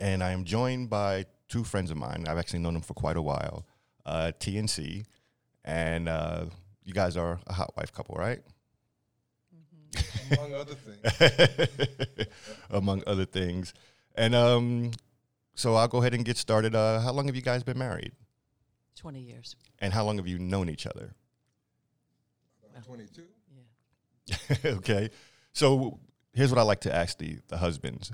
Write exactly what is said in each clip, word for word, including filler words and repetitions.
And I am joined by two friends of mine. I've actually known them for quite a while, uh, T N C. And uh, you guys are a hot wife couple, right? Mm-hmm. Among other things. Among other things. And um, so I'll go ahead and get started. Uh, how long have you guys been married? twenty years. And how long have you known each other? About twenty-two. Yeah. Okay. So here's what I like to ask the, the husbands.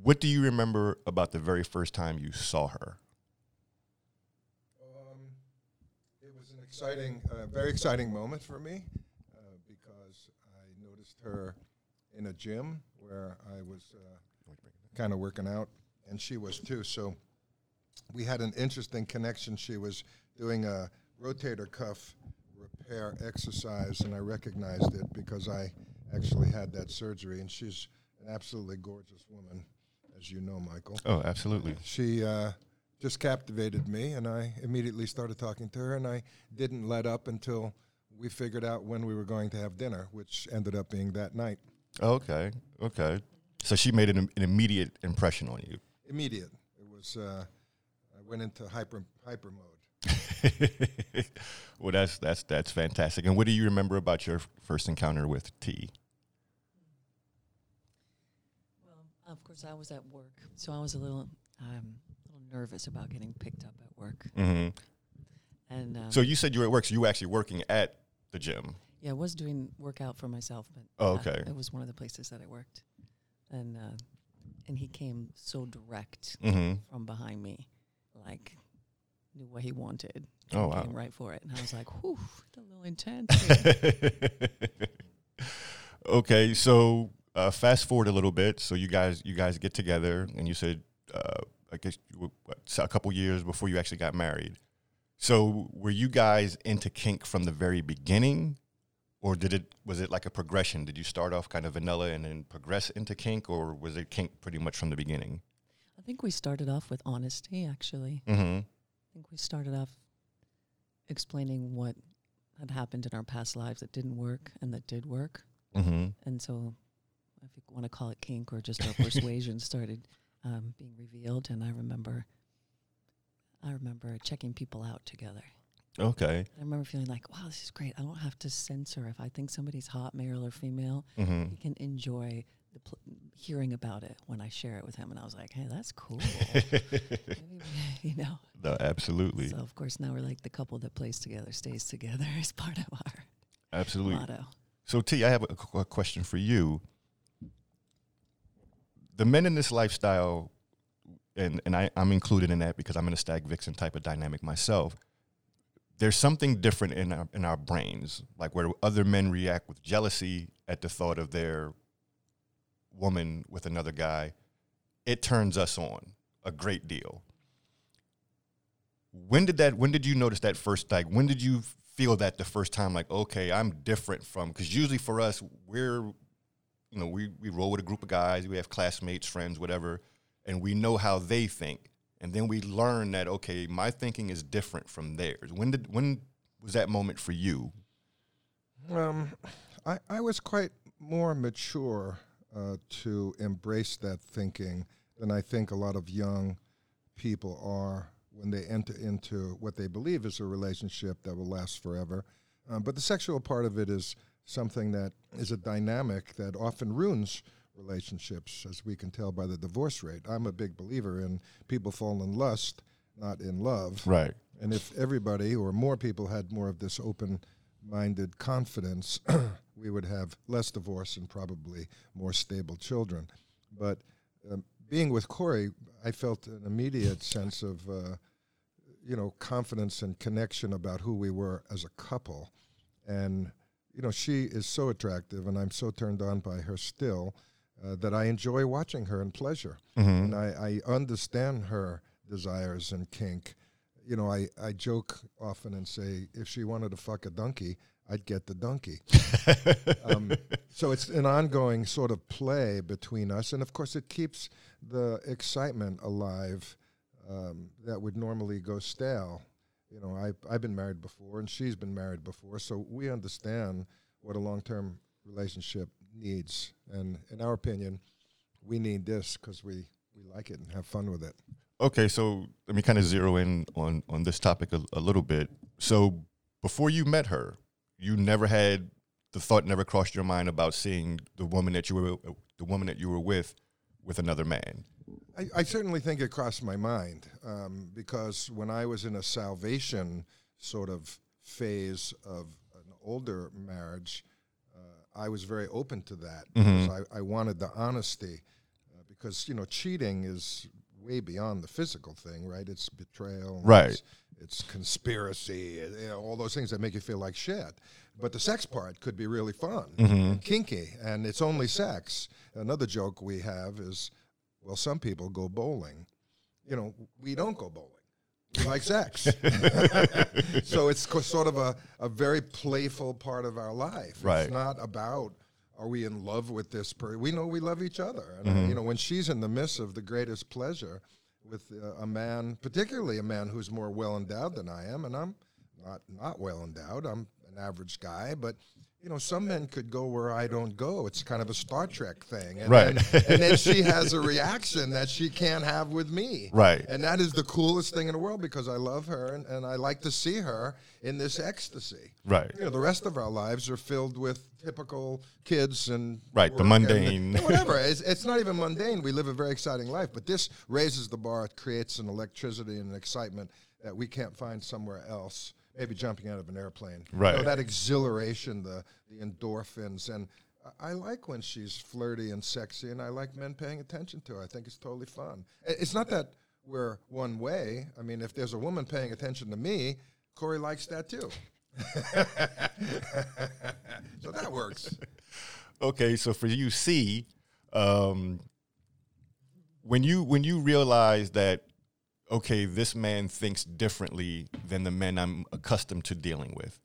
What do you remember about the very first time you saw her? Um, it was an exciting, uh, very exciting moment for me uh, because I noticed her in a gym where I was uh, kind of working out, and she was too. So we had an interesting connection. She was doing a rotator cuff repair exercise, and I recognized it because I actually had that surgery, and she's an absolutely gorgeous woman. As you know, Michael. Oh, absolutely. She uh, just captivated me, and I immediately started talking to her, and I didn't let up until we figured out when we were going to have dinner, which ended up being that night. Okay, okay. So she made an, an immediate impression on you. Immediate. It was, uh, I went into hyper hyper mode. Well, that's, that's, that's fantastic. And what do you remember about your f- first encounter with T? Of course, I was at work, so I was a little, um, a little nervous about getting picked up at work. Mm-hmm. And um, so you said you were at work, so you were actually working at the gym. Yeah, I was doing workout for myself, but oh, okay, I, it was one of the places that I worked, and uh, and he came so direct mm-hmm. from behind me, like knew what he wanted. Oh, wow! Came right for it, and I was like, "Whew, that's a little intense." Okay, so. Uh, fast forward a little bit. So you guys, you guys get together, and you said, uh, I guess you were, what, a couple years before you actually got married. So were you guys into kink from the very beginning, or did it was it like a progression? Did you start off kind of vanilla and then progress into kink, or was it kink pretty much from the beginning? I think we started off with honesty, actually. Mm-hmm. I think we started off explaining what had happened in our past lives that didn't work and that did work, mm-hmm. and so. If you want to call it kink or just our persuasion started um, being revealed, and I remember, I remember checking people out together. Okay. I remember feeling like, wow, this is great. I don't have to censor if I think somebody's hot, male or female. Mm-hmm. He can enjoy the pl- hearing about it when I share it with him, and I was like, hey, that's cool. You know. No, absolutely. So of course now we're like the couple that plays together stays together is part of our absolutely motto. So T, I have a, qu- a question for you. The men in this lifestyle, and, and I, I'm included in that because I'm in a stag vixen type of dynamic myself, there's something different in our, in our brains, like where other men react with jealousy at the thought of their woman with another guy. It turns us on a great deal. When did that? When did you notice that first, like, when did you feel that the first time, like, okay, I'm different from, because usually for us, we're, you know, we, we roll with a group of guys, we have classmates, friends, whatever, and we know how they think. And then we learn that, okay, my thinking is different from theirs. When did when was that moment for you? Um, I, I was quite more mature uh, to embrace that thinking than I think a lot of young people are when they enter into what they believe is a relationship that will last forever. Um, but the sexual part of it is something that is a dynamic that often ruins relationships, as we can tell by the divorce rate. I'm a big believer in people fall in lust, not in love. Right. And if everybody or more people had more of this open-minded confidence, we would have less divorce and probably more stable children. But um, being with Corey, I felt an immediate sense of, uh, you know, confidence and connection about who we were as a couple. And you know, she is so attractive, and I'm so turned on by her still. uh, that I enjoy watching her and pleasure. Mm-hmm. And I, I understand her desires and kink. You know, I, I joke often and say, if she wanted to fuck a donkey, I'd get the donkey. um, so it's an ongoing sort of play between us. And, of course, it keeps the excitement alive um, that would normally go stale. You know, I, I've been married before, and she's been married before, so we understand what a long-term relationship needs. And in our opinion, we need this because we, we like it and have fun with it. Okay, so let me kind of zero in on, on this topic a, a little bit. So before you met her, you never had the thought never crossed your mind about seeing the woman that you were uh, the woman that you were with with another man. I, I certainly think it crossed my mind um, because when I was in a salvation sort of phase of an older marriage, uh, I was very open to that. Mm-hmm. Because I, I wanted the honesty uh, because you know cheating is way beyond the physical thing, right? It's betrayal. Right. It's, It's conspiracy, you know, all those things that make you feel like shit. But the sex part could be really fun, mm-hmm. and kinky, and it's only sex. Another joke we have is, well, some people go bowling. You know, we don't go bowling. We like sex. So it's co- sort of a, a very playful part of our life. Right. It's not about, are we in love with this person? We know we love each other. And, mm-hmm. you know, when she's in the midst of the greatest pleasure with uh, a man, particularly a man who's more well-endowed than I am, and I'm not not well-endowed. I'm an average guy, but, you know, some men could go where I don't go. It's kind of a Star Trek thing. And right. Then, and then she has a reaction that she can't have with me. Right. And that is the coolest thing in the world because I love her, and, and I like to see her in this ecstasy. Right. You know, the rest of our lives are filled with typical kids and... Right, the mundane. The, whatever. It's, it's not even mundane. We live a very exciting life, but this raises the bar. It creates an electricity and an excitement that we can't find somewhere else. Maybe jumping out of an airplane. Right. You know, that exhilaration, the, the endorphins. And I, I like when she's flirty and sexy, and I like men paying attention to her. I think it's totally fun. It's not that we're one way. I mean, if there's a woman paying attention to me, Corey likes that too. So that works. Okay, so for you, C, um, when you when you realize that, okay, this man thinks differently than the men I'm accustomed to dealing with,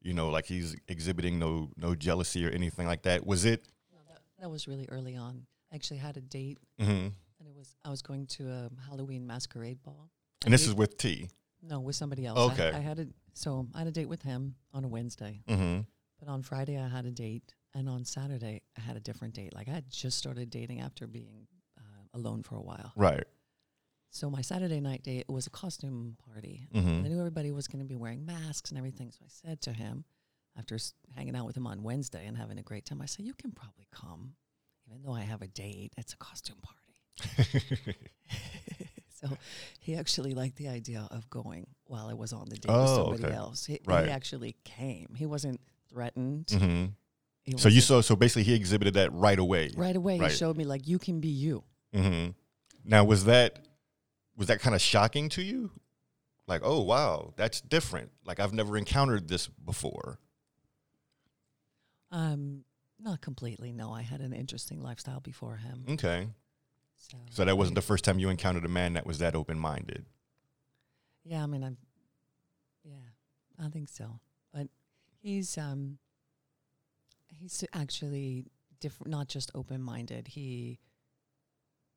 you know, like he's exhibiting no no jealousy or anything like that. Was it? No, that, that was really early on. I actually had a date, mm-hmm. and it was I was going to a Halloween masquerade ball. And, and this is with T. No, with somebody else. Okay, I, I had a so I had a date with him on a Wednesday, mm-hmm. but on Friday I had a date, and on Saturday I had a different date. Like I had just started dating after being uh, alone for a while. Right. So my Saturday night date was a costume party. Mm-hmm. And I knew everybody was going to be wearing masks and everything. So I said to him, after s- hanging out with him on Wednesday and having a great time, I said, you can probably come. Even though I have a date, it's a costume party. So he actually liked the idea of going while I was on the date oh, with somebody okay. else. He, right. he actually came. He wasn't threatened. Mm-hmm. He so wasn't you saw. So basically he exhibited that right away. Right away. Right. He showed me, like, you can be you. Mm-hmm. Now, was that... Was that kind of shocking to you? Like, oh, wow, that's different. Like, I've never encountered this before. Um, not completely, no. I had an interesting lifestyle before him. Okay. So, so that wasn't the first time you encountered a man that was that open-minded? Yeah, I mean, I'm, yeah, I think so. But he's, um, he's actually diff- not just open-minded. He...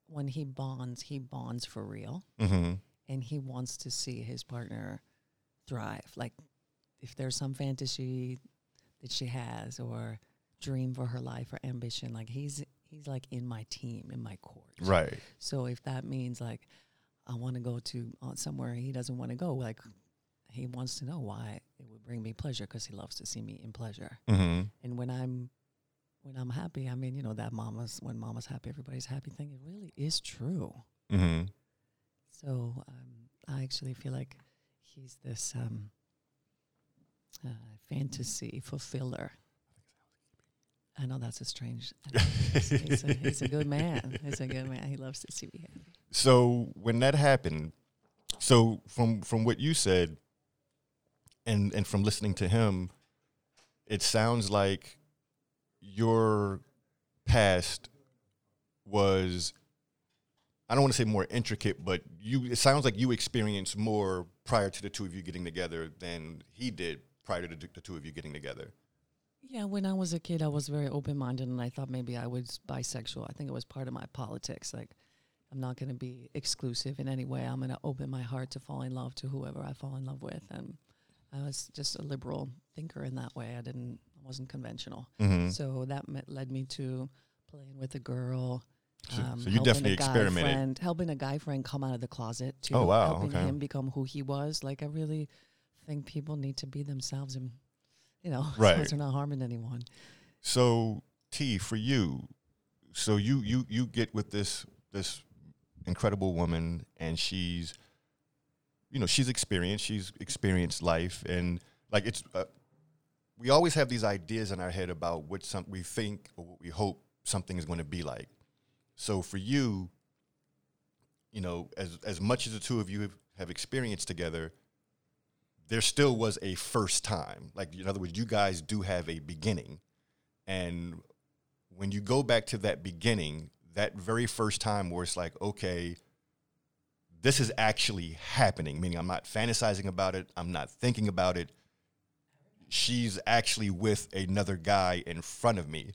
When he bonds, he bonds for real, mm-hmm. and he wants to see his partner thrive. Like, if there's some fantasy that she has, or dream for her life, or ambition, like he's he's like in my team, in my court. Right. So if that means like I want to go to uh, somewhere he doesn't want to go, like he wants to know why it would bring me pleasure because he loves to see me in pleasure. Mm-hmm. And when I'm When I'm happy, I mean, you know, that mama's, when mama's happy, everybody's happy thing, it really is true. Mm-hmm. So um, I actually feel like he's this um, uh, fantasy fulfiller. I know that's a strange, he's, he's, a, he's a good man. He's a good man. He loves to see me happy. So when that happened, so from, from what you said and, and from listening to him, it sounds like your past was, I don't want to say more intricate, but you, it sounds like you experienced more prior to the two of you getting together than he did prior to the, the two of you getting together. Yeah, when I was a kid, I was very open-minded, and I thought maybe I was bisexual. I think it was part of my politics. Like, I'm not going to be exclusive in any way. I'm going to open my heart to fall in love to whoever I fall in love with. And I was just a liberal thinker in that way. I didn't, I wasn't conventional. Mm-hmm. So that met, led me to playing with a girl. Um, so you definitely experimented. Friend, helping a guy friend come out of the closet, too. Oh, wow. Helping okay. him become who he was. Like, I really think people need to be themselves and, you know, right. so they're not harming anyone. So, T, for you, so you you you get with this this incredible woman, and she's, you know, she's experienced. She's experienced life. And, like, it's uh, we always have these ideas in our head about what some we think or what we hope something is going to be like. So for you, you know, as as much as the two of you have, have experienced together, there still was a first time. Like, in other words, you guys do have a beginning. And when you go back to that beginning, that very first time where it's like, okay, this is actually happening, meaning I'm not fantasizing about it, I'm not thinking about it. She's actually with another guy in front of me.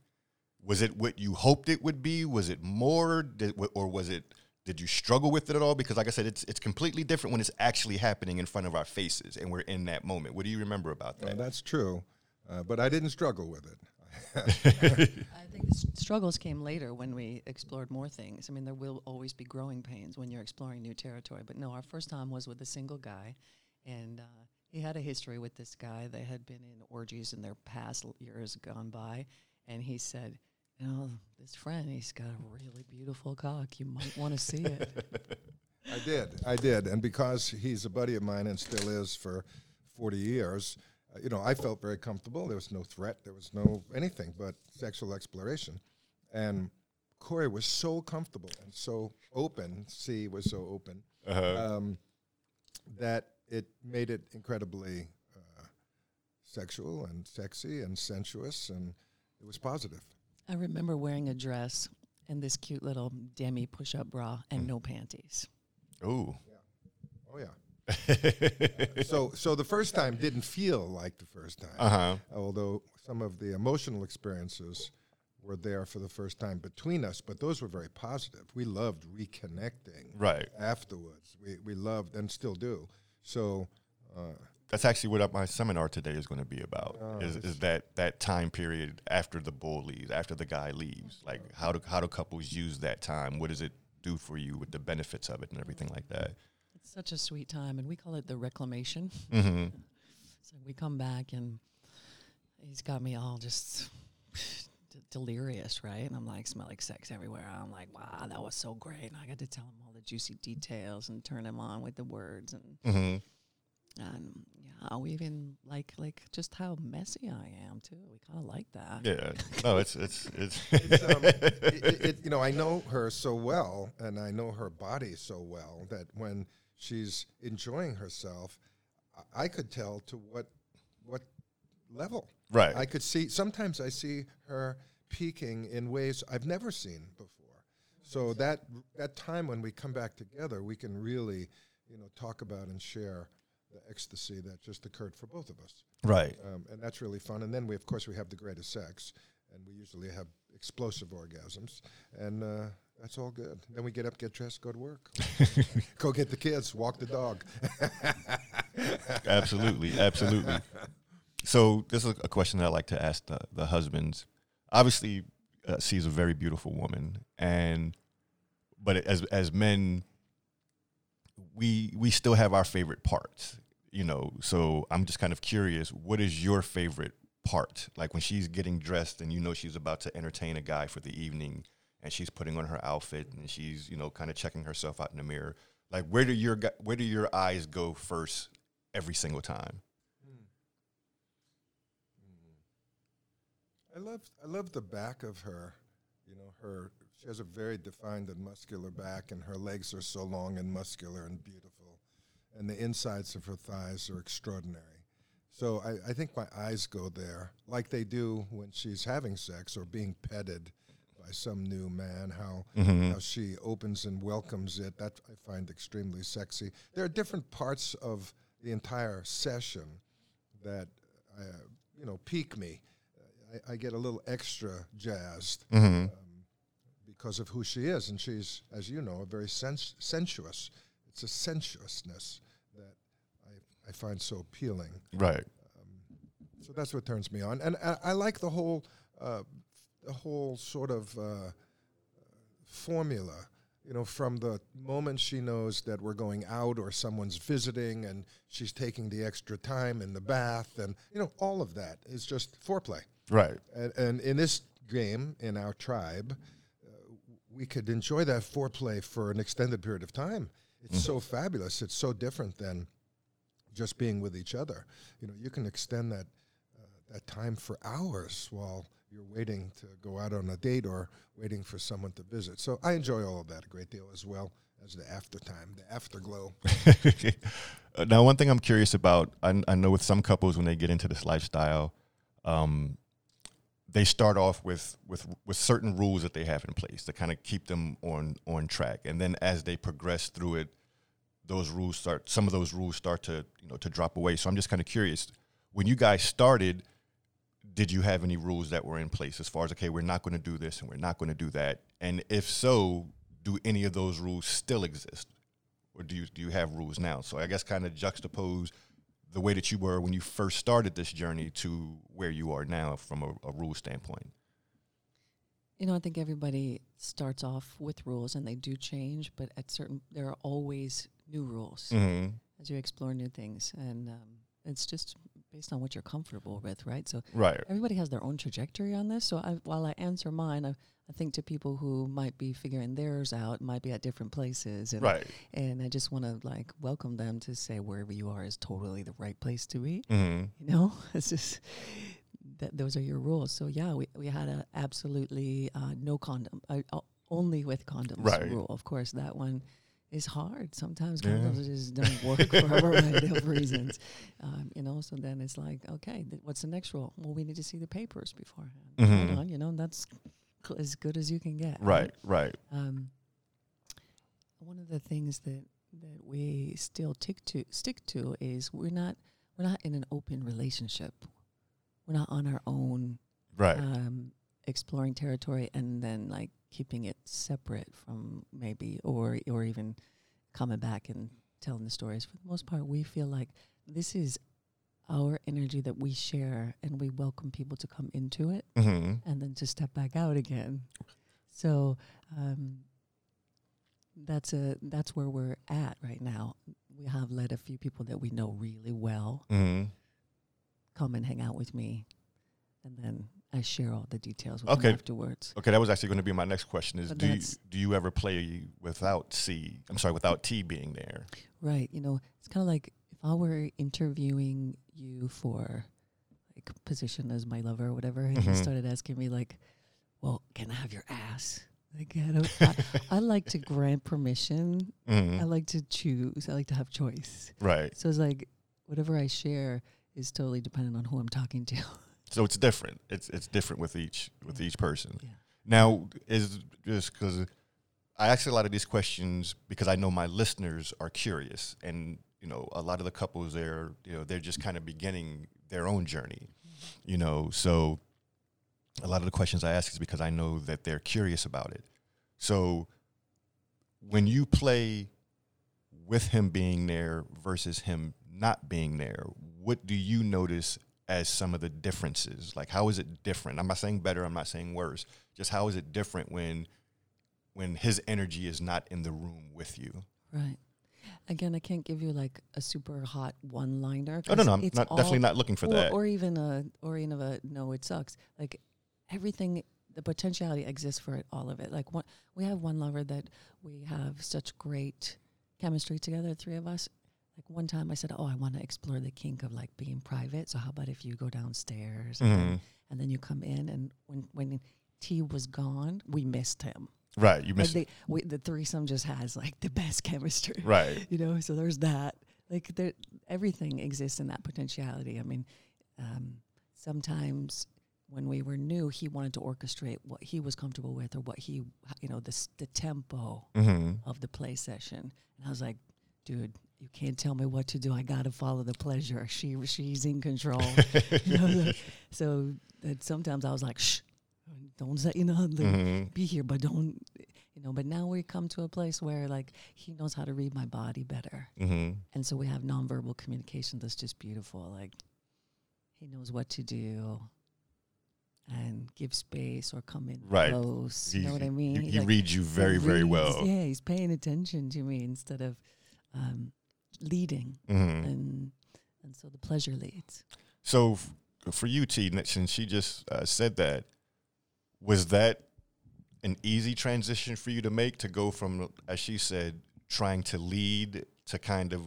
Was it what you hoped it would be? Was it more, did, or was it? Did you struggle with it at all? Because, like I said, it's it's completely different when it's actually happening in front of our faces and we're in that moment. What do you remember about that? Well, that's true, uh, but I didn't struggle with it. I think the struggles came later when we explored more things. I mean, there will always be growing pains when you're exploring new territory. But no, our first time was with a single guy, and uh, he had a history with this guy. They had been in orgies in their past years gone by, and he said, you know, this friend, he's got a really beautiful cock. You might want to see it. I did. I did. And because he's a buddy of mine and still is for forty years, uh, you know, I felt very comfortable. There was no threat. There was no anything but sexual exploration. And Corey was so comfortable and so open. C was so open uh-huh. um, that it made it incredibly uh, sexual and sexy and sensuous. And it was positive. I remember wearing a dress and this cute little demi push-up bra and mm. no panties. Ooh. Yeah. Oh, yeah. so so the first time didn't feel like the first time, uh-huh. although some of the emotional experiences were there for the first time between us, but those were very positive. We loved reconnecting right. afterwards. We we loved and still do. So uh, that's actually what my seminar today is going to be about, oh, is, is that, that time period after the bull leaves, after the guy leaves. Like, how do how do couples use that time? What does it do for you with the benefits of it and everything like that? It's such a sweet time, and we call it the reclamation. Mm-hmm. So we come back, and he's got me all just d- delirious, right? And I'm like, smelling sex everywhere. I'm like, wow, that was so great. And I got to tell him all the juicy details and turn him on with the words. And mm-hmm. And how even like like just how messy I am too. We kind of like that. Yeah. No, it's it's it's. it's um, it, it, you know, I know her so well, and I know her body so well that when she's enjoying herself, I, I could tell to what what level. Right. I could see. Sometimes I see her peaking in ways I've never seen before. So that that time when we come back together, we can really, you know, talk about and share the ecstasy that just occurred for both of us. Right. Um, and that's really fun. And then, we, of course, we have the greatest sex, and we usually have explosive orgasms, and uh, that's all good. Then we get up, get dressed, go to work, go get the kids, walk the dog. Absolutely, absolutely. So this is a question that I like to ask the, the husbands. Obviously, uh, she's a very beautiful woman, and but as as men, we we still have our favorite parts, you know, so I'm just kind of curious, what is your favorite part? Like, when she's getting dressed and you know she's about to entertain a guy for the evening and she's putting on her outfit and she's, you know, kind of checking herself out in the mirror, like, where do your where do your eyes go first every single time? I love I love the back of her, you know, her. She has a very defined and muscular back, and her legs are so long and muscular and beautiful. And the insides of her thighs are extraordinary. So I, I think my eyes go there, like they do when she's having sex or being petted by some new man, how, mm-hmm. how she opens and welcomes it. That I find extremely sexy. There are different parts of the entire session that, uh, you know, pique me. I, I get a little extra jazzed mm-hmm. um, because of who she is. And she's, as you know, a very sens- sensuous. It's a sensuousness that I, I find so appealing. Right. Um, so that's what turns me on. And I, I like the whole uh, the whole sort of uh, formula, you know, from the moment she knows that we're going out or someone's visiting and she's taking the extra time in the bath and, you know, all of that is just foreplay. Right. And, and in this game, in our tribe, we could enjoy that foreplay for an extended period of time. It's mm-hmm. so fabulous. It's so different than just being with each other. You know, you can extend that uh, that time for hours while you're waiting to go out on a date or waiting for someone to visit. So I enjoy all of that a great deal, as well as the after time, the afterglow. uh, now, one thing I'm curious about, I, I know with some couples when they get into this lifestyle, um, they start off with, with with certain rules that they have in place to kind of keep them on on track, and then as they progress through it, those rules start. Some of those rules start to you know to drop away. So I'm just kind of curious. When you guys started, did you have any rules that were in place as far as okay, we're not going to do this and we're not going to do that? And if so, do any of those rules still exist, or do you do you have rules now? So I guess kind of juxtapose the way that you were when you first started this journey to where you are now from a, a rule standpoint? You know, I think everybody starts off with rules and they do change, but at certain, there are always new rules mm-hmm. as you explore new things. And um, it's just based on what you're comfortable with, right? So right. everybody has their own trajectory on this. So I, while I answer mine, I, I think to people who might be figuring theirs out, might be at different places. And, right. and I just want to like welcome them to say wherever you are is totally the right place to be. Mm-hmm. You know, it's just that those are your rules. So yeah, we, we had a absolutely uh, no condom, uh, uh, only with condoms right. rule. Of course, that one is hard. Sometimes yeah. condoms just don't work for a variety of reasons. Um, you know, so then it's like, okay, th- what's the next rule? Well, we need to see the papers beforehand. Mm-hmm. Hold on, you know, that's as good as you can get. Right, right. right. Um, one of the things that, that we still tick to stick to is we're not we're not in an open relationship. We're not on our own. Right. Um, exploring territory and then like keeping it separate from maybe or or even coming back and telling the stories. For the most part, we feel like this is our energy that we share, and we welcome people to come into it mm-hmm. and then to step back out again. So um, that's a that's where we're at right now. We have let a few people that we know really well mm-hmm. come and hang out with me, and then I share all the details with okay. them afterwards. Okay, that was actually going to be my next question: is but do you, do you ever play without C? I'm sorry, without T being there? Right. You know, it's kind of like, if I were interviewing you for like position as my lover or whatever, and mm-hmm. you started asking me like, "Well, can I have your ass?" Like, I, don't, I, I like to grant permission. Mm-hmm. I like to choose. I like to have choice. Right. So it's like whatever I share is totally dependent on who I'm talking to. So it's different. It's it's different with each with yeah. each person. Yeah. Now is just because I ask a lot of these questions because I know my listeners are curious and. You know, a lot of the couples there, you know, they're just kind of beginning their own journey, you know. So a lot of the questions I ask is because I know that they're curious about it. So when you play with him being there versus him not being there, what do you notice as some of the differences? Like, how is it different? I'm not saying better. I'm not saying worse. Just how is it different when when his energy is not in the room with you? Right. Again, I can't give you like a super hot one-liner. Oh no, no, I'm not, definitely not looking for or, that, or even a, or even a no, it sucks. Like everything, the potentiality exists for it, all of it. Like one, we have one lover that we have such great chemistry together, three of us. Like one time, I said, "Oh, I want to explore the kink of like being private. So how about if you go downstairs mm-hmm. and, then, and then you come in?" And when when T was gone, we missed him. Right, you missed like they, we, the threesome just has like the best chemistry. Right, you know, so there's that. Like there, everything exists in that potentiality. I mean, um, sometimes when we were new, he wanted to orchestrate what he was comfortable with or what he, you know, the, the tempo mm-hmm. of the play session. And I was like, dude, you can't tell me what to do. I got to follow the pleasure. She She's in control. You know, so that sometimes I was like, shh, don't say, you know, mm-hmm. be here, but don't, you know. But now we come to a place where, like, he knows how to read my body better. Mm-hmm. And so we have nonverbal communication that's just beautiful. Like, he knows what to do. And give space or come in right. close. You know what I mean? He, he, he like, reads you very, reads, very well. Yeah, he's paying attention to me instead of um, leading. Mm-hmm. And and so the pleasure leads. So f- for you, T, since she just uh, said that, was that an easy transition for you to make, to go from, as she said, trying to lead to kind of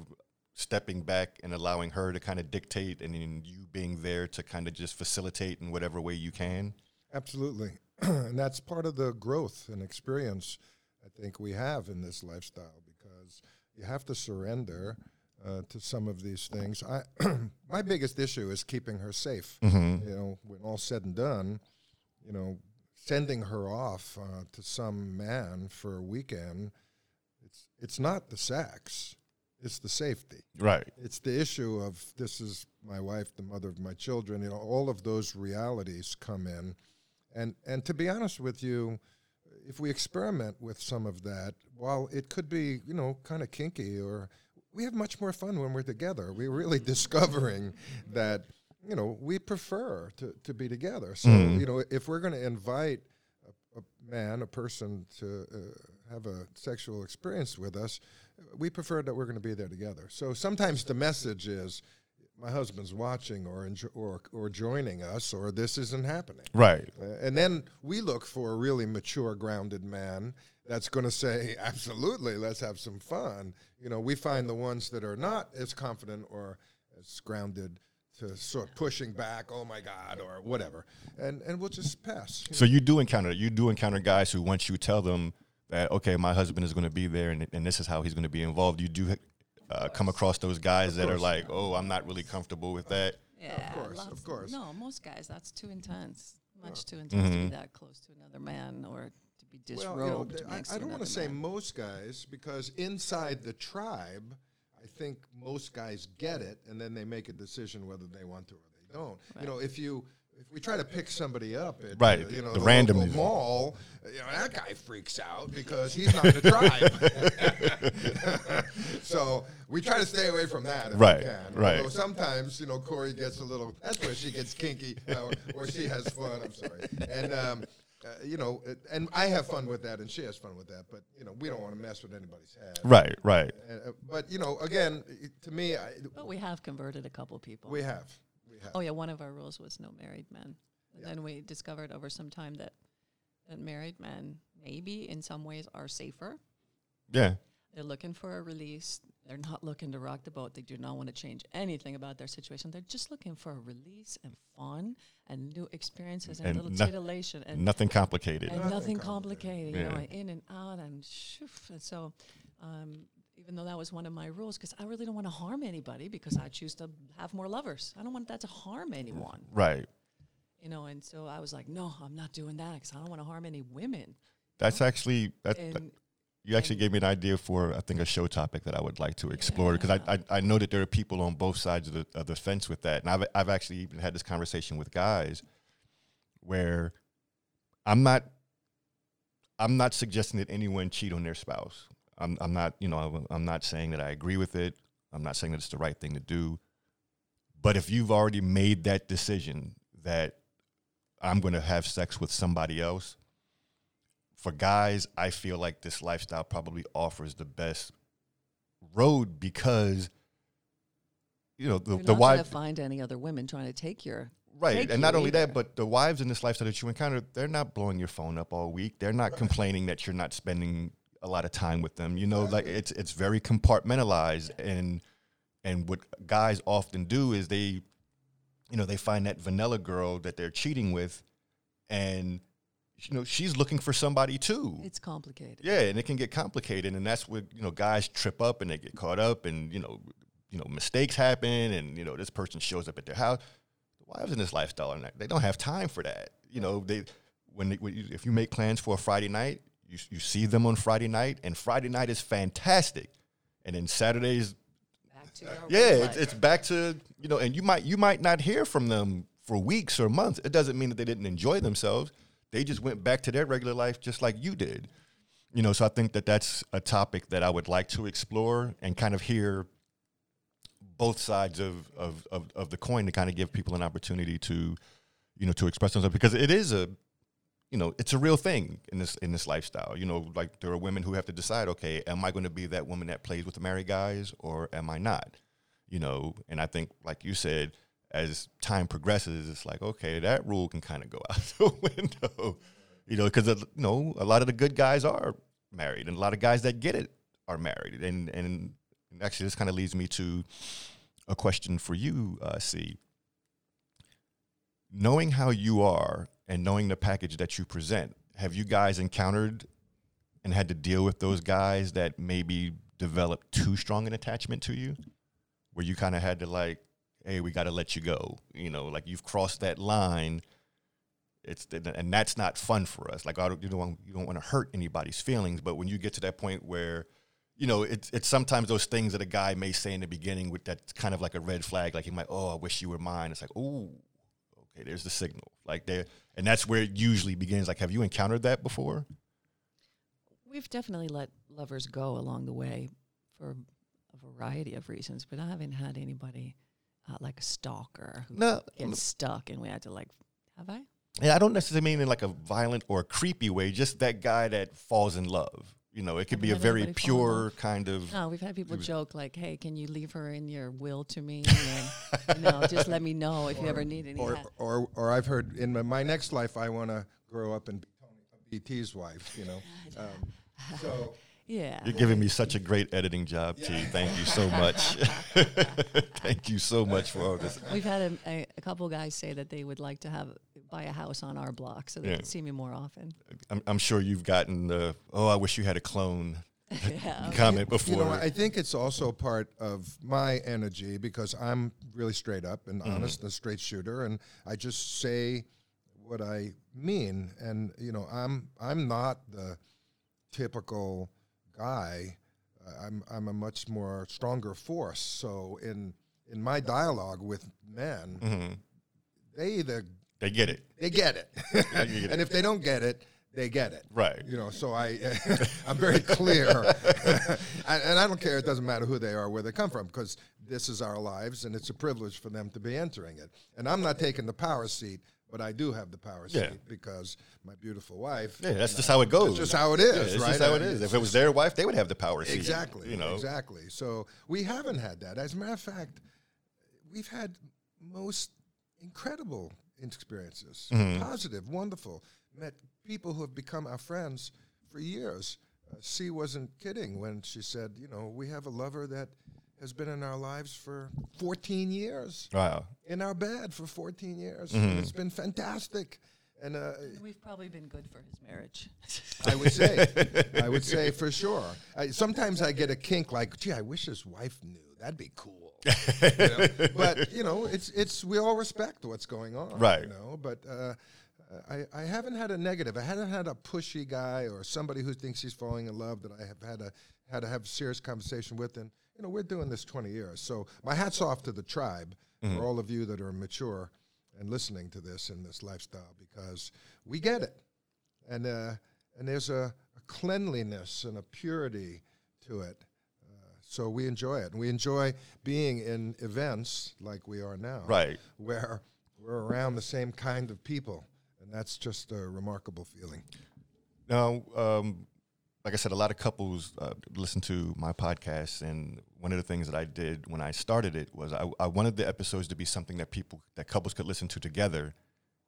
stepping back and allowing her to kind of dictate, and then you being there to kind of just facilitate in whatever way you can? Absolutely. And that's part of the growth and experience I think we have in this lifestyle, because you have to surrender uh, to some of these things. I my biggest issue is keeping her safe. Mm-hmm. You know, when all said and done, you know, sending her off uh, to some man for a weekend, it's it's not the sex. It's the safety. Right. It's the issue of, this is my wife, the mother of my children. You know, all of those realities come in. And and to be honest with you, if we experiment with some of that, while it could be, you know, kind of kinky, or we have much more fun when we're together. We're really discovering that, you know, we prefer to, to be together. So, mm. you know, if we're going to invite a, a man, a person to uh, have a sexual experience with us, we prefer that we're going to be there together. So sometimes the message is, my husband's watching or enjo- or or joining us, or this isn't happening. Right. Uh, and then we look for a really mature, grounded man that's going to say, absolutely, let's have some fun. You know, we find the ones that are not as confident or as grounded to sort of pushing back, oh, my God, or whatever. And, and we'll just pass. You so know? you do encounter you do encounter guys who, once you tell them, that, okay, my husband is going to be there, and, and this is how he's going to be involved. You do uh, come across those guys that are like, oh, I'm not really comfortable with that. Yeah, of course, of course. No, most guys, that's too intense, much too intense mm-hmm. to be that close to another man or to be disrobed. Well, you know, I, I don't want to say most guys, because inside the tribe, I think most guys get it, and then they make a decision whether they want to or they don't. Right. You know, if you... If we try to pick somebody up at right. you know, the, the random local mall, you know, that guy freaks out because he's not in the tribe. So we try to stay away from that if right. we can. Right. Although sometimes, you know, Corey gets a little, that's where she gets kinky uh, or, or she has fun, I'm sorry. And, um, uh, you know, it, and I have fun with that and she has fun with that, but, you know, we don't want to mess with anybody's head. Right, right. Uh, but, you know, again, to me. I, but we have converted a couple people. We have. Oh, yeah, one of our rules was no married men. And yeah. then we discovered over some time that, that married men maybe in some ways are safer. Yeah. They're looking for a release. They're not looking to rock the boat. They do not want to change anything about their situation. They're just looking for a release and fun and new experiences and, and little no- titillation. And nothing complicated. And nothing, nothing complicated, complicated. Yeah. You know, in and out and shoof. And so... Um, even though that was one of my rules, because I really don't want to harm anybody, because I choose to have more lovers. I don't want that to harm anyone. Right. You know, and so I was like, no, I'm not doing that, because I don't want to harm any women. That's you know? actually, that, and, that you actually gave me an idea for, I think, a show topic that I would like to explore, because yeah. I, I I know that there are people on both sides of the, of the fence with that. And I've, I've actually even had this conversation with guys where I'm not, I'm not suggesting that anyone cheat on their spouse. I'm, I'm not, you know, I'm not saying that I agree with it. I'm not saying that it's the right thing to do. But if you've already made that decision that I'm going to have sex with somebody else, for guys, I feel like this lifestyle probably offers the best road, because, you know, the, the wives find any other women trying to take your. Right, Thank and not only either. that, but the wives in this lifestyle that you encounter, they're not blowing your phone up all week. They're not complaining that you're not spending a lot of time with them, you know, right. like it's it's very compartmentalized, and and what guys often do is they, you know, they find that vanilla girl that they're cheating with, and you know she's looking for somebody too. It's complicated. Yeah, and it can get complicated, and that's where, you know, guys trip up and they get caught up, and you know, you know, mistakes happen, and you know, this person shows up at their house. the wives in this lifestyle are not, they don't have time for that. You know, they when, they, when you, if you make plans for a Friday night, you you see them on Friday night, and Friday night is fantastic, and then Saturday's back to yeah, it's, it's back to you know, and you might you might not hear from them for weeks or months. It doesn't mean that they didn't enjoy themselves. They just went back to their regular life just like you did. You know, so I think that that's a topic that I would like to explore and kind of hear both sides of, of, of, of the coin to kind of give people an opportunity to, you know, to express themselves, because it is a, you know, it's a real thing in this, in this lifestyle. You know, like there are women who have to decide, okay, am I going to be that woman that plays with the married guys or am I not? You know, and I think like you said, as time progresses, it's like, okay, that rule can kind of go out the window. You know, because, you know, a lot of the good guys are married, and a lot of guys that get it are married. And and actually, this kind of leads me to a question for you, uh, C. Knowing how you are and knowing the package that you present, have you guys encountered and had to deal with those guys that maybe developed too strong an attachment to you, where you kind of had to, like, hey, we got to let you go? You know, like you've crossed that line. It's and that's not fun for us. Like I don't, you don't want, you don't want to hurt anybody's feelings, but when you get to that point where, you know, it's it's sometimes those things that a guy may say in the beginning with that's kind of like a red flag. Like he might, oh, I wish you were mine. It's like, oh, okay, there's the signal. Like there, and that's where it usually begins. Like, have you encountered that before? We've definitely let lovers go along the way for a variety of reasons, but I haven't had anybody uh, like a stalker who no, gets no. stuck, and we had to like, have I? And I don't necessarily mean in like a violent or a creepy way, just that guy that falls in love. You know, it could be a very pure kind of... No, we've had people joke like, hey, can you leave her in your will to me? And, you know, just let me know if or, you ever need any or, or, or or I've heard, in my, my next life, I want to grow up and be B T's wife, you know. Um, so... Yeah, you're giving me such a great editing job, yeah. T. Thank you so much. Thank you so much for all this. We've had a, a, a couple guys say that they would like to have buy a house on our block so they yeah. can see me more often. I'm, I'm sure you've gotten the oh, I wish you had a clone yeah. comment before. You know, I think it's also part of my energy because I'm really straight up and mm-hmm. honest, a straight shooter, and I just say what I mean. And you know, I'm I'm not the typical guy, uh, I'm I'm a much more stronger force. So in in my dialogue with men, mm-hmm. they either they get it, they get it, yeah, you get and it. If they don't get it, they get it. Right. You know. So I I'm very clear, I, and I don't care. It doesn't matter who they are, where they come from, because this is our lives, and it's a privilege for them to be entering it. And I'm not taking the power seat. But I do have the power seat yeah. because my beautiful wife. Yeah, that's just I, how it goes. That's just how it is, yeah, that's right? That's just how it is. If it was their wife, they would have the power seat. Exactly, you know. Exactly. So we haven't had that. As a matter of fact, we've had most incredible experiences, mm-hmm. positive, wonderful. Met people who have become our friends for years. Uh, C wasn't kidding when she said, you know, we have a lover that has been in our lives for fourteen years. Wow. In our bed for fourteen years. Mm-hmm. It's been fantastic. And uh, we've probably been good for his marriage. I would say. I would say for sure. I, sometimes I get a kink like, gee, I wish his wife knew. That'd be cool. You know? But, you know, it's it's we all respect what's going on. Right. You know? But uh, I, I haven't had a negative. I haven't had a pushy guy or somebody who thinks he's falling in love that I have had a had to have a serious conversation with. And you know, we're doing this twenty years, so my hat's off to the tribe mm-hmm. for all of you that are mature and listening to this in this lifestyle, because we get it, and uh, and there's a, a cleanliness and a purity to it, uh, so we enjoy it, and we enjoy being in events like we are now, right? Where we're around the same kind of people, and that's just a remarkable feeling. Now, um, like I said, a lot of couples uh, listen to my podcast, and one of the things that I did when I started it was I, I wanted the episodes to be something that people, that couples could listen to together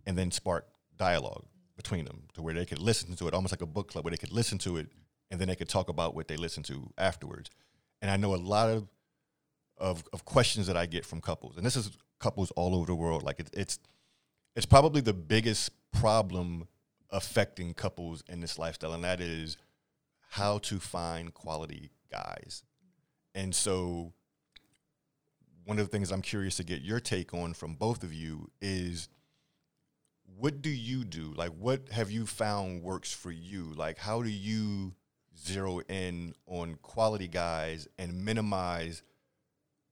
and then spark dialogue between them to where they could listen to it, almost like a book club where they could listen to it and then they could talk about what they listened to afterwards. And I know a lot of of, of questions that I get from couples, and this is couples all over the world. Like it, it's it's probably the biggest problem affecting couples in this lifestyle, and that is how to find quality guys. And so one of the things I'm curious to get your take on from both of you is, what do you do? Like, what have you found works for you? Like, how do you zero in on quality guys and minimize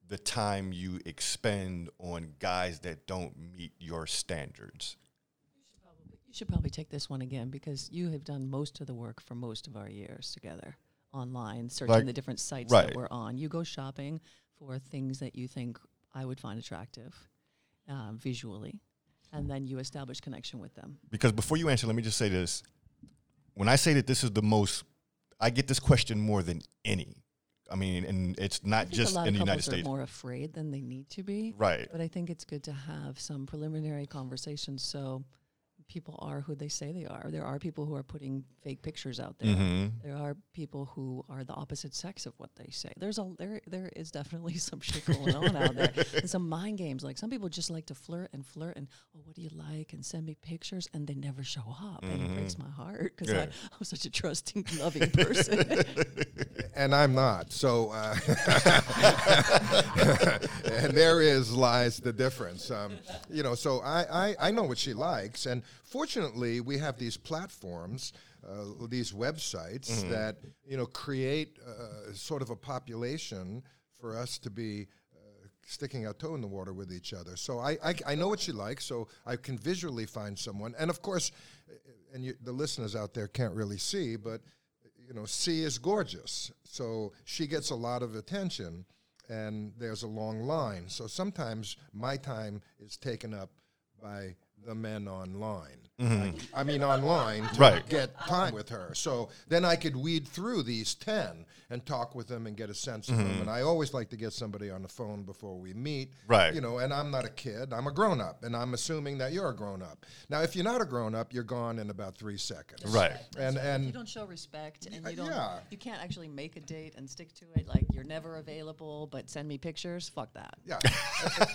the time you expend on guys that don't meet your standards? You should probably, you should probably take this one again, because you have done most of the work for most of our years together online, searching like, the different sites right. that we're on. You go shopping for things that you think I would find attractive uh, visually, and then you establish connection with them. Because before you answer, let me just say this. When I say that this is the most, I get this question more than any. I mean, and it's not just in the United States. More afraid than they need to be. Right. But I think it's good to have some preliminary conversations so people are who they say they are. There are people who are putting fake pictures out there. Mm-hmm. There are people who are the opposite sex of what they say. There's a there there is definitely some shit going on out there. And some mind games. Like, some people just like to flirt and flirt and, oh, what do you like? And send me pictures, and they never show up. Mm-hmm. And it breaks my heart, because yeah. I'm such a trusting, loving person. And I'm not. So, uh, and there is lies the difference. Um, you know, so I, I, I know what she likes. And fortunately, we have these platforms, uh, these websites mm-hmm. that, you know, create uh, sort of a population for us to be uh, sticking our toe in the water with each other. So I, I, I know what she likes, so I can visually find someone. And of course, and you, the listeners out there can't really see, but you know, C is gorgeous, so she gets a lot of attention, and there's a long line. So sometimes my time is taken up by the men online. Mm-hmm. I, I mean, online to right. get time with her. So then I could weed through these ten and talk with them and get a sense mm-hmm. of them. And I always like to get somebody on the phone before we meet. Right. You know, and I'm not a kid. I'm a grown-up, and I'm assuming that you're a grown-up. Now, if you're not a grown-up, you're gone in about three seconds. Right. And and you don't show respect, and you don't. Yeah. You can't actually make a date and stick to it. Like, you're never available, but send me pictures. Fuck that. Yeah.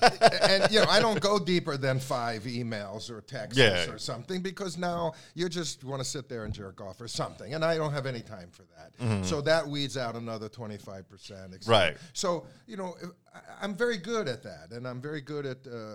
and, and you know, I don't go deeper than five emails or texts yeah. or something, because now you just want to sit there and jerk off or something, and I don't have any time for that. Mm-hmm. So that weeds out another twenty-five percent. Except. Right. So, you know, I, I'm very good at that, and I'm very good at uh,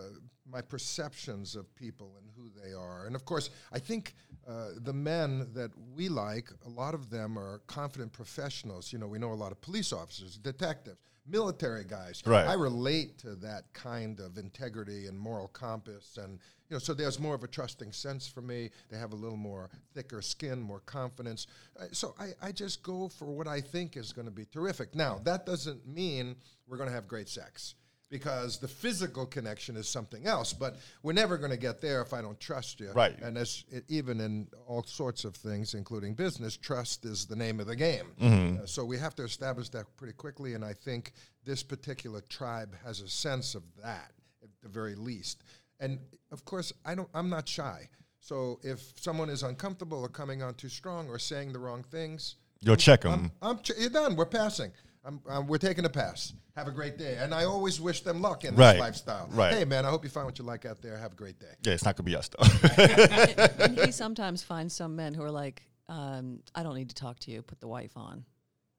my perceptions of people and who they are. And, of course, I think uh, the men that we like, a lot of them are confident professionals. You know, we know a lot of police officers, detectives, military guys. Right. I relate to that kind of integrity and moral compass, and you know, so there's more of a trusting sense for me. They have a little more thicker skin, more confidence. Uh, so I, I just go for what I think is going to be terrific. Now, that doesn't mean we're going to have great sex, because the physical connection is something else. But we're never going to get there if I don't trust you. Right. And that's it, even in all sorts of things, including business, trust is the name of the game. Mm-hmm. Uh, so we have to establish that pretty quickly, and I think this particular tribe has a sense of that, at the very least. And, of course, I don't, I'm not shy. So if someone is uncomfortable or coming on too strong or saying the wrong things, you'll I'm, check them. I'm, I'm ch- you're done. We're passing. I'm, I'm, we're taking a pass. Have a great day. And I always wish them luck in right. this lifestyle. Right. Hey, man, I hope you find what you like out there. Have a great day. Yeah, it's not going to be us, though. And he sometimes finds some men who are like, um, I don't need to talk to you. Put the wife on.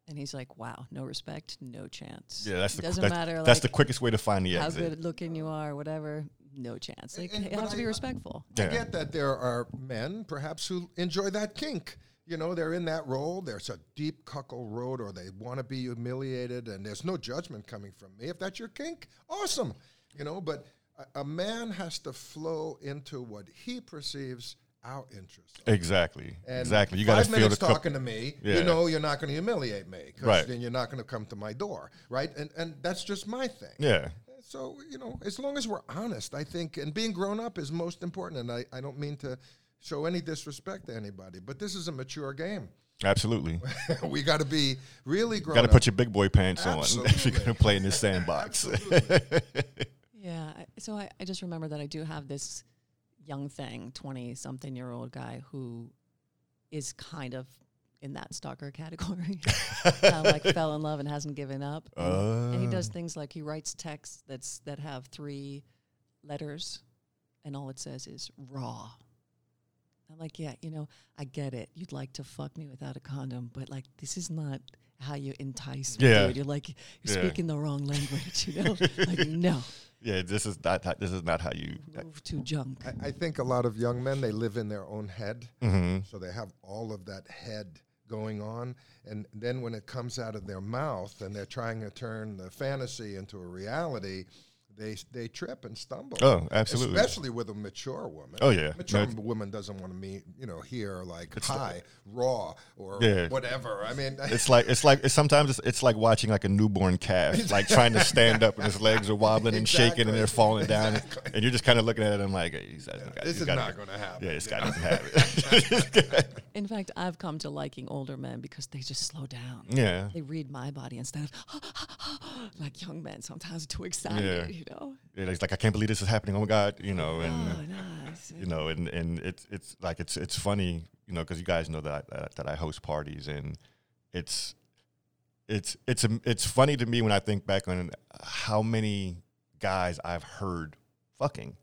And he's like, wow, no respect, no chance. Yeah, that's, the, doesn't that's, matter, that's like, the quickest way to find the exit. How good looking you are, whatever. No chance. Like, and, and, you have to be I, respectful. I yeah. get that there are men, perhaps, who enjoy that kink. You know, they're in that role. There's a deep cuckold road, or they want to be humiliated, and there's no judgment coming from me. If that's your kink, awesome. You know, but a, a man has to flow into what he perceives our interest. Exactly. And exactly. You got to feel the cup. Talking to me, yeah. you know, you're not going to humiliate me, because right. then you're not going to come to my door, right? And and that's just my thing. Yeah. So, you know, as long as we're honest, I think, and being grown up is most important. And I, I don't mean to show any disrespect to anybody, but this is a mature game. Absolutely. We got to be really grown up. Got to put your big boy pants Absolutely. on if you're going to play in this sandbox. yeah. I, so I, I just remember that I do have this young thing, twenty-something-year-old guy who is kind of in that stalker category, kind of like fell in love and hasn't given up. And, uh. and he does things like he writes texts that's that have three letters, and all it says is raw. I'm like, yeah, you know, I get it. You'd like to fuck me without a condom, but like, this is not how you entice me. Yeah. Dude. You're like, you're yeah. speaking the wrong language, you know? Like, no. Yeah, this is not how, this is not how you move to junk. I, I think a lot of young men, they live in their own head, mm-hmm. so they have all of that head going on, and then when it comes out of their mouth and they're trying to turn the fantasy into a reality, they they trip and stumble. Oh, absolutely. Especially with a mature woman. Oh, yeah. Mature no, woman doesn't want to meet, you know, hear like high, like, raw, or yeah. whatever. I mean, it's like, it's like, it's sometimes it's, it's like watching like a newborn calf, like trying to stand up and his legs are wobbling exactly. and shaking and they're falling down. Exactly. And you're just kind of looking at it and like, hey, he's, yeah, got, this is got not going to happen. Yeah, this guy doesn't have it. In fact, I've come to liking older men because they just slow down. Yeah. They read my body instead of like young men sometimes too excited. Yeah. You know? It's like, I can't believe this is happening. Oh my God, you know, and no, no, you know, and, and it's it's like it's it's funny, you know, because you guys know that I, uh, that I host parties, and it's it's it's a, it's funny to me when I think back on how many guys I've heard fucking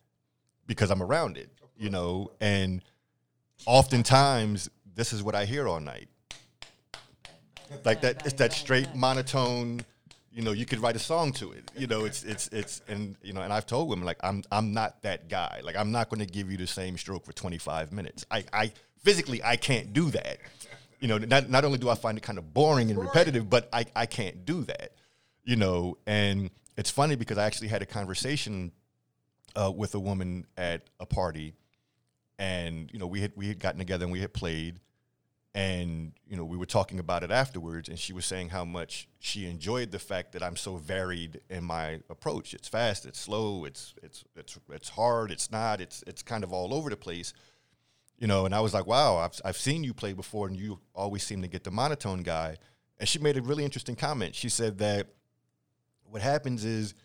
because I'm around it, you know, and oftentimes this is what I hear all night, like that. It's that straight monotone. You know, you could write a song to it. You know, it's it's it's and you know, and I've told women like I'm I'm not that guy. Like I'm not going to give you the same stroke for twenty-five minutes. I, I physically I can't do that. You know, not not only do I find it kind of boring and repetitive, but I I can't do that. You know, and it's funny because I actually had a conversation uh, with a woman at a party, and you know, we had we had gotten together and we had played. And, you know, we were talking about it afterwards, and she was saying how much she enjoyed the fact that I'm so varied in my approach. It's fast, it's slow, it's it's it's it's hard, it's not, it's it's kind of all over the place, you know. And I was like, wow, I've I've seen you play before, and you always seem to get the monotone guy. And she made a really interesting comment. She said that what happens is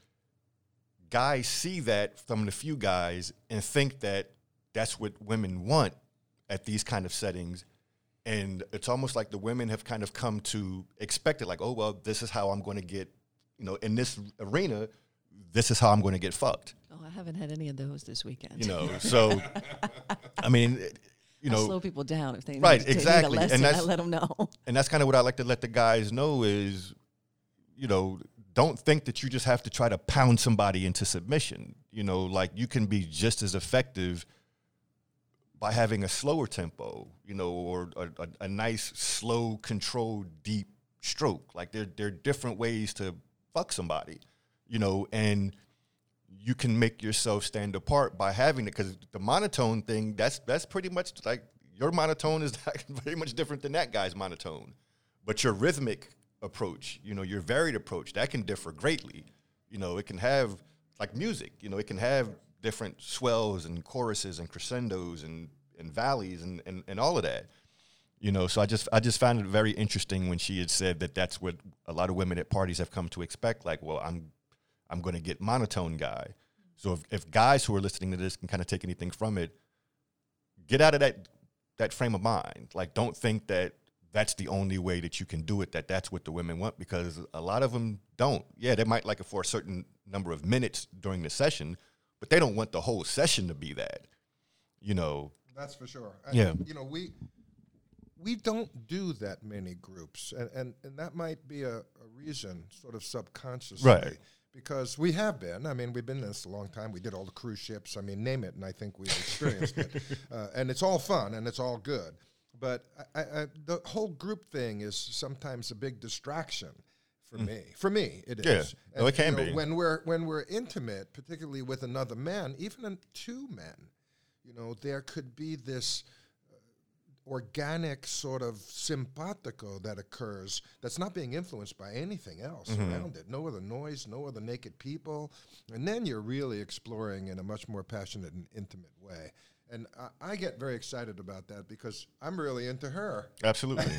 guys see that from the few guys and think that that's what women want at these kind of settings. And it's almost like the women have kind of come to expect it, like, oh, well, this is how I'm going to get, you know, in this arena, this is how I'm going to get fucked. Oh, I haven't had any of those this weekend. You know, so, I mean, you know. I slow people down if they right, need, exactly. need a lesson, and that's, I let them know. And that's kind of what I like to let the guys know is, you know, don't think that you just have to try to pound somebody into submission. You know, like you can be just as effective by having a slower tempo, you know, or a, a, a nice, slow, controlled, deep stroke. Like, there, there are different ways to fuck somebody, you know, and you can make yourself stand apart by having it, because the monotone thing, that's that's pretty much, like, your monotone is very much different than that guy's monotone. But your rhythmic approach, you know, your varied approach, that can differ greatly. You know, it can have, like music, you know, it can have different swells and choruses and crescendos and, and valleys and, and, and all of that, you know. So I just I just found it very interesting when she had said that that's what a lot of women at parties have come to expect. Like, well, I'm I'm going to get monotone guy. So if, if guys who are listening to this can kind of take anything from it, get out of that that frame of mind. Like, don't think that that's the only way that you can do it. That that's what the women want, because a lot of them don't. Yeah, they might like it for a certain number of minutes during the session, but they don't want the whole session to be that, you know. That's for sure. I, yeah. You know, we we don't do that many groups, and, and, and that might be a, a reason sort of subconsciously. Right. Because we have been. I mean, we've been in this a long time. We did all the cruise ships. I mean, name it, and I think we've experienced it. Uh, and it's all fun, and it's all good. But I, I, the whole group thing is sometimes a big distraction. For mm. me, for me, it yeah. is. And no, it can you know, be when we're when we're intimate, particularly with another man, even in two men. You know, there could be this uh, organic sort of simpatico that occurs that's not being influenced by anything else mm-hmm. around it. No other noise, no other naked people, and then you're really exploring in a much more passionate and intimate way. And I, I get very excited about that because I'm really into her. Absolutely.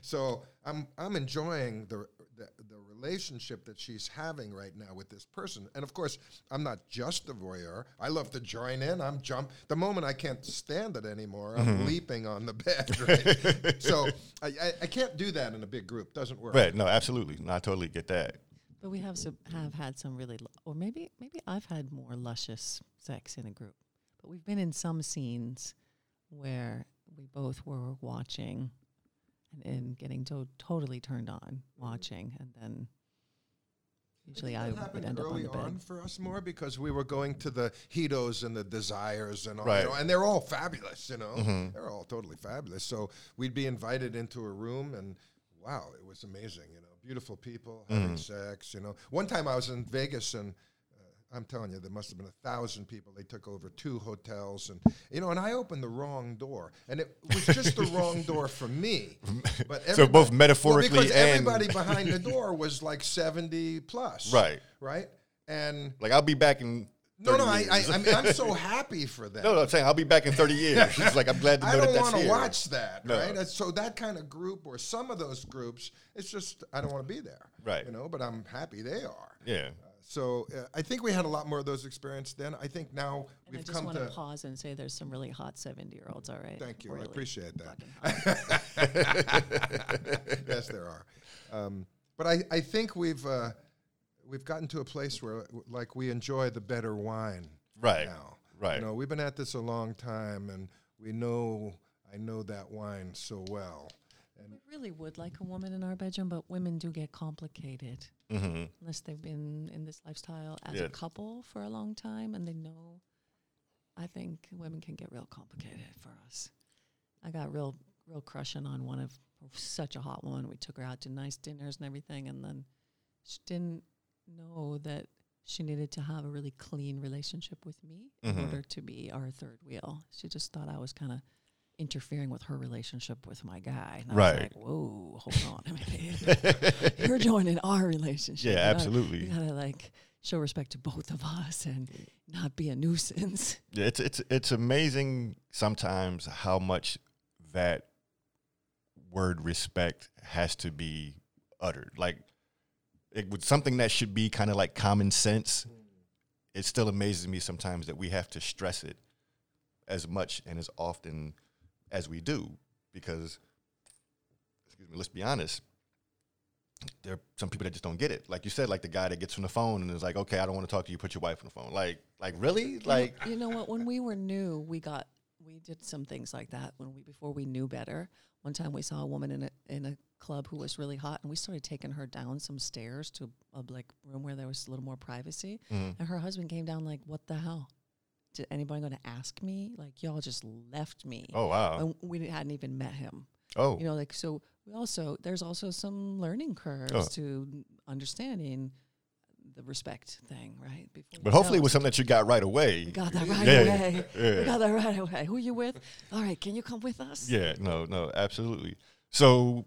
So I'm I'm enjoying the. The, the relationship that she's having right now with this person. And of course, I'm not just the voyeur. I love to join in. I'm jump. The moment I can't stand it anymore, I'm mm-hmm. leaping on the bed. Right? So I, I, I can't do that in a big group. Doesn't work. Right. No, absolutely. No, I totally get that. But we have some, have had some really, l- or maybe maybe I've had more luscious sex in a group. But we've been in some scenes where we both were watching and, and getting to- totally turned on watching, and then usually I, I would end up on the bed. On for us more because we were going to the Hedos and the Desires and all, right. you know, and they're all fabulous, you know, mm-hmm. they're all totally fabulous. So we'd be invited into a room and wow, it was amazing, you know, beautiful people having mm-hmm. sex, you know. One time I was in Vegas and uh, I'm telling you, there must have been a thousand people. They took over two hotels and, you know, and I opened the wrong door and it was just the wrong door for me. But so both metaphorically well, because and everybody behind the door was like seventy plus. Right. Right. And like, I'll be back in No, no, I, I, I mean, I'm so happy for that. No, no, I'm saying I'll be back in thirty years. It's like, I'm glad to know that that's here. I don't want to watch that, no. right? So that kind of group or some of those groups, it's just, I don't want to be there. Right. You know, but I'm happy they are. Yeah. Uh, so uh, I think we had a lot more of those experiences then. I think now and we've come to. I just want to pause and say there's some really hot seventy-year-olds, all right? Thank you. Really I appreciate that. Yes, there are. Um, but I, I think we've... Uh, We've gotten to a place where, like, we enjoy the better wine right now. Right. You know, we've been at this a long time, and we know, I know that wine so well. And we really would like a woman in our bedroom, but women do get complicated. Mm-hmm. Unless they've been in this lifestyle as yeah. a couple for a long time, and they know. I think women can get real complicated for us. I got real, real crushing on one of such a hot woman. We took her out to nice dinners and everything, and then she didn't know that she needed to have a really clean relationship with me mm-hmm. in order to be our third wheel. She just thought I was kind of interfering with her relationship with my guy. And right. I was like, whoa, hold on a minute. You're joining our relationship. Yeah, absolutely. You gotta like show respect to both of us and not be a nuisance. Yeah, it's it's it's amazing sometimes how much that word respect has to be uttered. Like It would something that should be kind of like common sense. It still amazes me sometimes that we have to stress it as much and as often as we do, because, excuse me, let's be honest, there are some people that just don't get it. Like you said, like the guy that gets on the phone and is like, "Okay, I don't want to talk to you. Put your wife on the phone." Like, like really? Like you know what? When we were new, we got we did some things like that when we before we knew better. One time we saw a woman in a in a. club who was really hot, and we started taking her down some stairs to a, a like room where there was a little more privacy mm. and her husband came down like, what the hell, did anybody going to ask me? Like, y'all just left me. Oh wow. And we hadn't even met him. Oh, you know, like, so we also there's also some learning curves oh. to understanding the respect thing, right? Before but hopefully it was something that you got right away. We got that right yeah. away yeah. We got that right away. Who you with? All right, can you come with us? Yeah, no, no, absolutely. So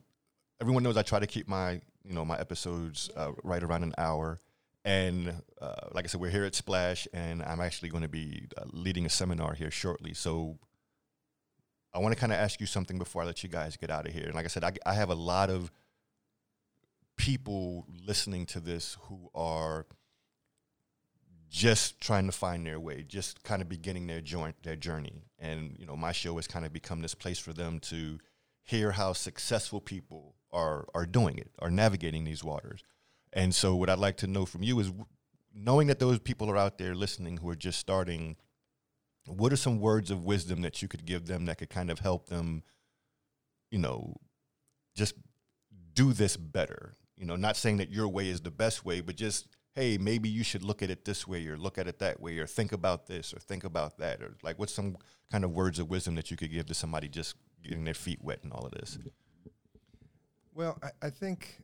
everyone knows I try to keep my, you know, my episodes uh, right around an hour. And uh, like I said, we're here at Splash, and I'm actually going to be uh, leading a seminar here shortly. So I want to kind of ask you something before I let you guys get out of here. And like I said, I, I have a lot of people listening to this who are just trying to find their way, just kind of beginning their joint, their journey. And, you know, my show has kind of become this place for them to hear how successful people are are doing it, are navigating these waters. And so what I'd like to know from you is, w- knowing that those people are out there listening who are just starting, what are some words of wisdom that you could give them that could kind of help them, you know, just do this better? You know, not saying that your way is the best way, but just, hey, maybe you should look at it this way or look at it that way or think about this or think about that. Or like, what's some kind of words of wisdom that you could give to somebody just getting their feet wet and all of this? Well, I, I think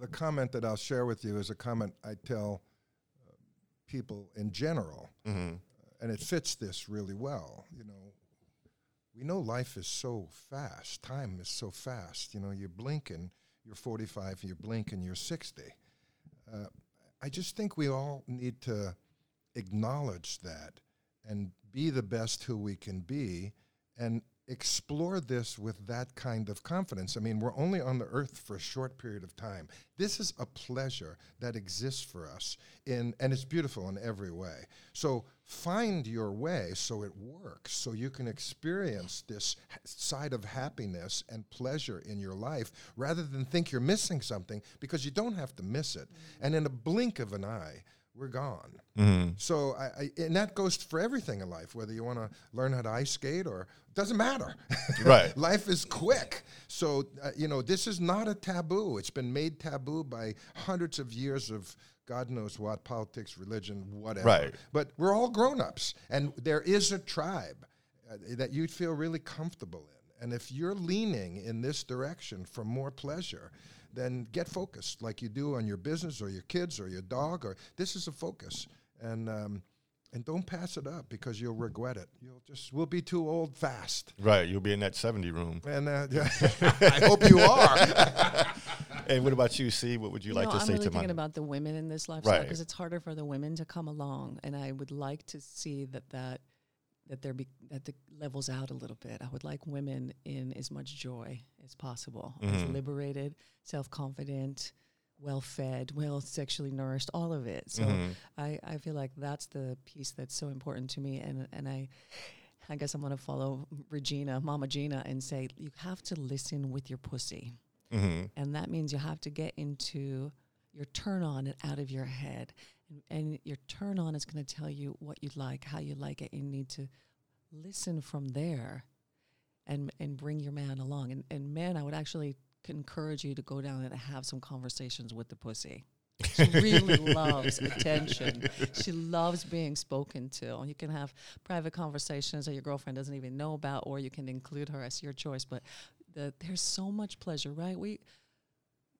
the comment that I'll share with you is a comment I tell uh, people in general, mm-hmm. uh, and it fits this really well. You know, we know life is so fast. Time is so fast. You know, you blink and you're forty-five, you blink and you're sixty. Uh, I just think we all need to acknowledge that and be the best who we can be, and explore this with that kind of confidence. I mean, we're only on the earth for a short period of time. This is a pleasure that exists for us, in, and it's beautiful in every way. So find your way so it works, so you can experience this ha- side of happiness and pleasure in your life, rather than think you're missing something, because you don't have to miss it. Mm-hmm. And in a blink of an eye, we're gone. Mm-hmm. So, I, I, and that goes for everything in life, whether you want to learn how to ice skate or, doesn't matter. Right. Life is quick. So, uh, you know, this is not a taboo. It's been made taboo by hundreds of years of God knows what, politics, religion, whatever. Right. But we're all grown-ups, and there is a tribe uh, that you'd feel really comfortable in. And if you're leaning in this direction for more pleasure, then get focused like you do on your business or your kids or your dog. Or this is a focus. And um, and don't pass it up, because you'll regret it. You'll just we'll be too old fast. Right, you'll be in that seventy room. And uh, I hope you are. And what about you, C? What would you, you like know, to I'm say really to my? I'm thinking about the women in this lifestyle, because right. it's harder for the women to come along. And I would like to see that that that there be that the levels out a little bit. I would like women in as much joy as possible, mm-hmm. as liberated, self-confident, well-fed, well-sexually nourished, all of it. So mm-hmm. I, I feel like that's the piece that's so important to me. And and I I guess I'm going to follow Regina, Mama Gina, and say you have to listen with your pussy. Mm-hmm. And that means you have to get into your turn-on and out of your head. And, and your turn-on is going to tell you what you like, how you like it. You need to listen from there and and bring your man along. And, and men, I would actually encourage you to go down and have some conversations with the pussy. She really loves attention. She loves being spoken to. And you can have private conversations that your girlfriend doesn't even know about, or you can include her as your choice. But the, there's so much pleasure, right? We,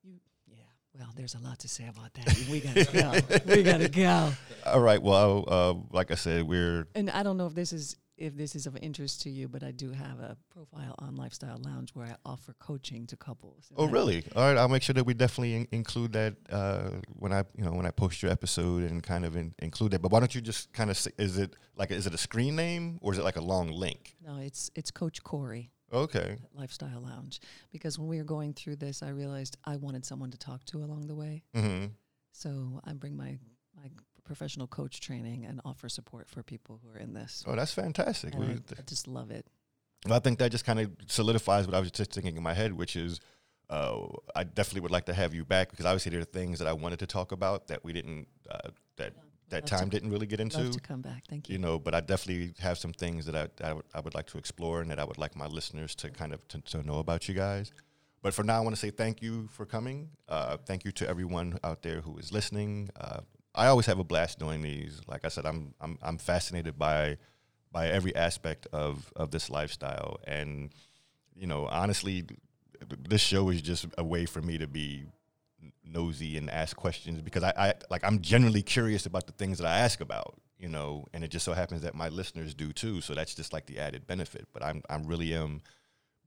you, yeah. Well, there's a lot to say about that. We gotta go. We gotta go. All right. Well, uh, like I said, we're and I don't know if this is if this is of interest to you, but I do have a profile on Lifestyle Lounge where I offer coaching to couples. Oh, really? All right. I'll make sure that we definitely in- include that uh, when I you know when I post your episode and kind of in- include that. But why don't you just kind of is it like is it a screen name or is it like a long link? No, it's it's Coach Corey. Okay. Lifestyle Lounge. Because when we were going through this, I realized I wanted someone to talk to along the way. Mm-hmm. So I bring my, my professional coach training and offer support for people who are in this. Oh, that's fantastic. I, I just love it. Well, I think that just kind of solidifies what I was just thinking in my head, which is uh, I definitely would like to have you back, because obviously there are things that I wanted to talk about that we didn't, uh, that... Yeah. That time didn't really get into. Love to come back, thank you. You know, but I definitely have some things that I I, w- I would like to explore, and that I would like my listeners to kind of to, to know about you guys. But for now, I want to say thank you for coming. Uh, thank you to everyone out there who is listening. Uh, I always have a blast doing these. Like I said, I'm I'm I'm fascinated by by every aspect of of this lifestyle, and you know, honestly, this show is just a way for me to be nosy and ask questions, because I, I like I'm generally curious about the things that I ask about, you know, and it just so happens that my listeners do too. So that's just like the added benefit. But I'm I really am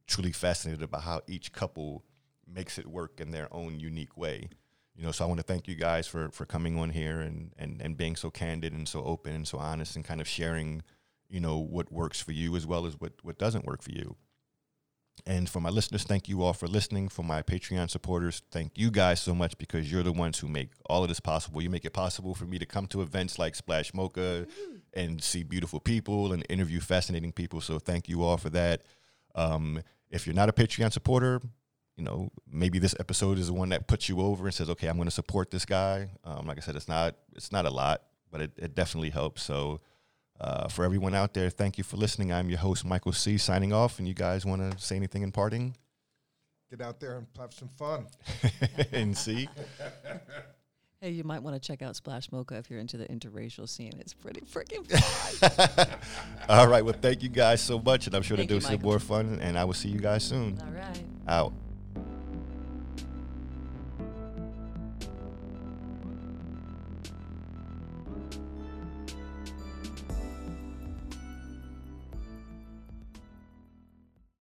truly fascinated about how each couple makes it work in their own unique way. You know, so I want to thank you guys for for coming on here and and and being so candid and so open and so honest and kind of sharing, you know, what works for you as well as what what doesn't work for you. And for my listeners, thank you all for listening. For my Patreon supporters, thank you guys so much, because you're the ones who make all of this possible. You make it possible for me to come to events like Splash Mocha and see beautiful people and interview fascinating people. So thank you all for that. Um, if you're not a Patreon supporter, you know, maybe this episode is the one that puts you over and says, okay, I'm going to support this guy. Um, like I said, it's not it's not a lot, but it, it definitely helps. So Uh, for everyone out there, thank you for listening. I'm your host, Michael C., signing off. And you guys want to say anything in parting? Get out there and have some fun. And see? Hey, you might want to check out Splash Mocha if you're into the interracial scene. It's pretty freaking fun. All right. Well, thank you guys so much. And I'm sure that there was some more fun. And I will see you guys soon. All right. Out.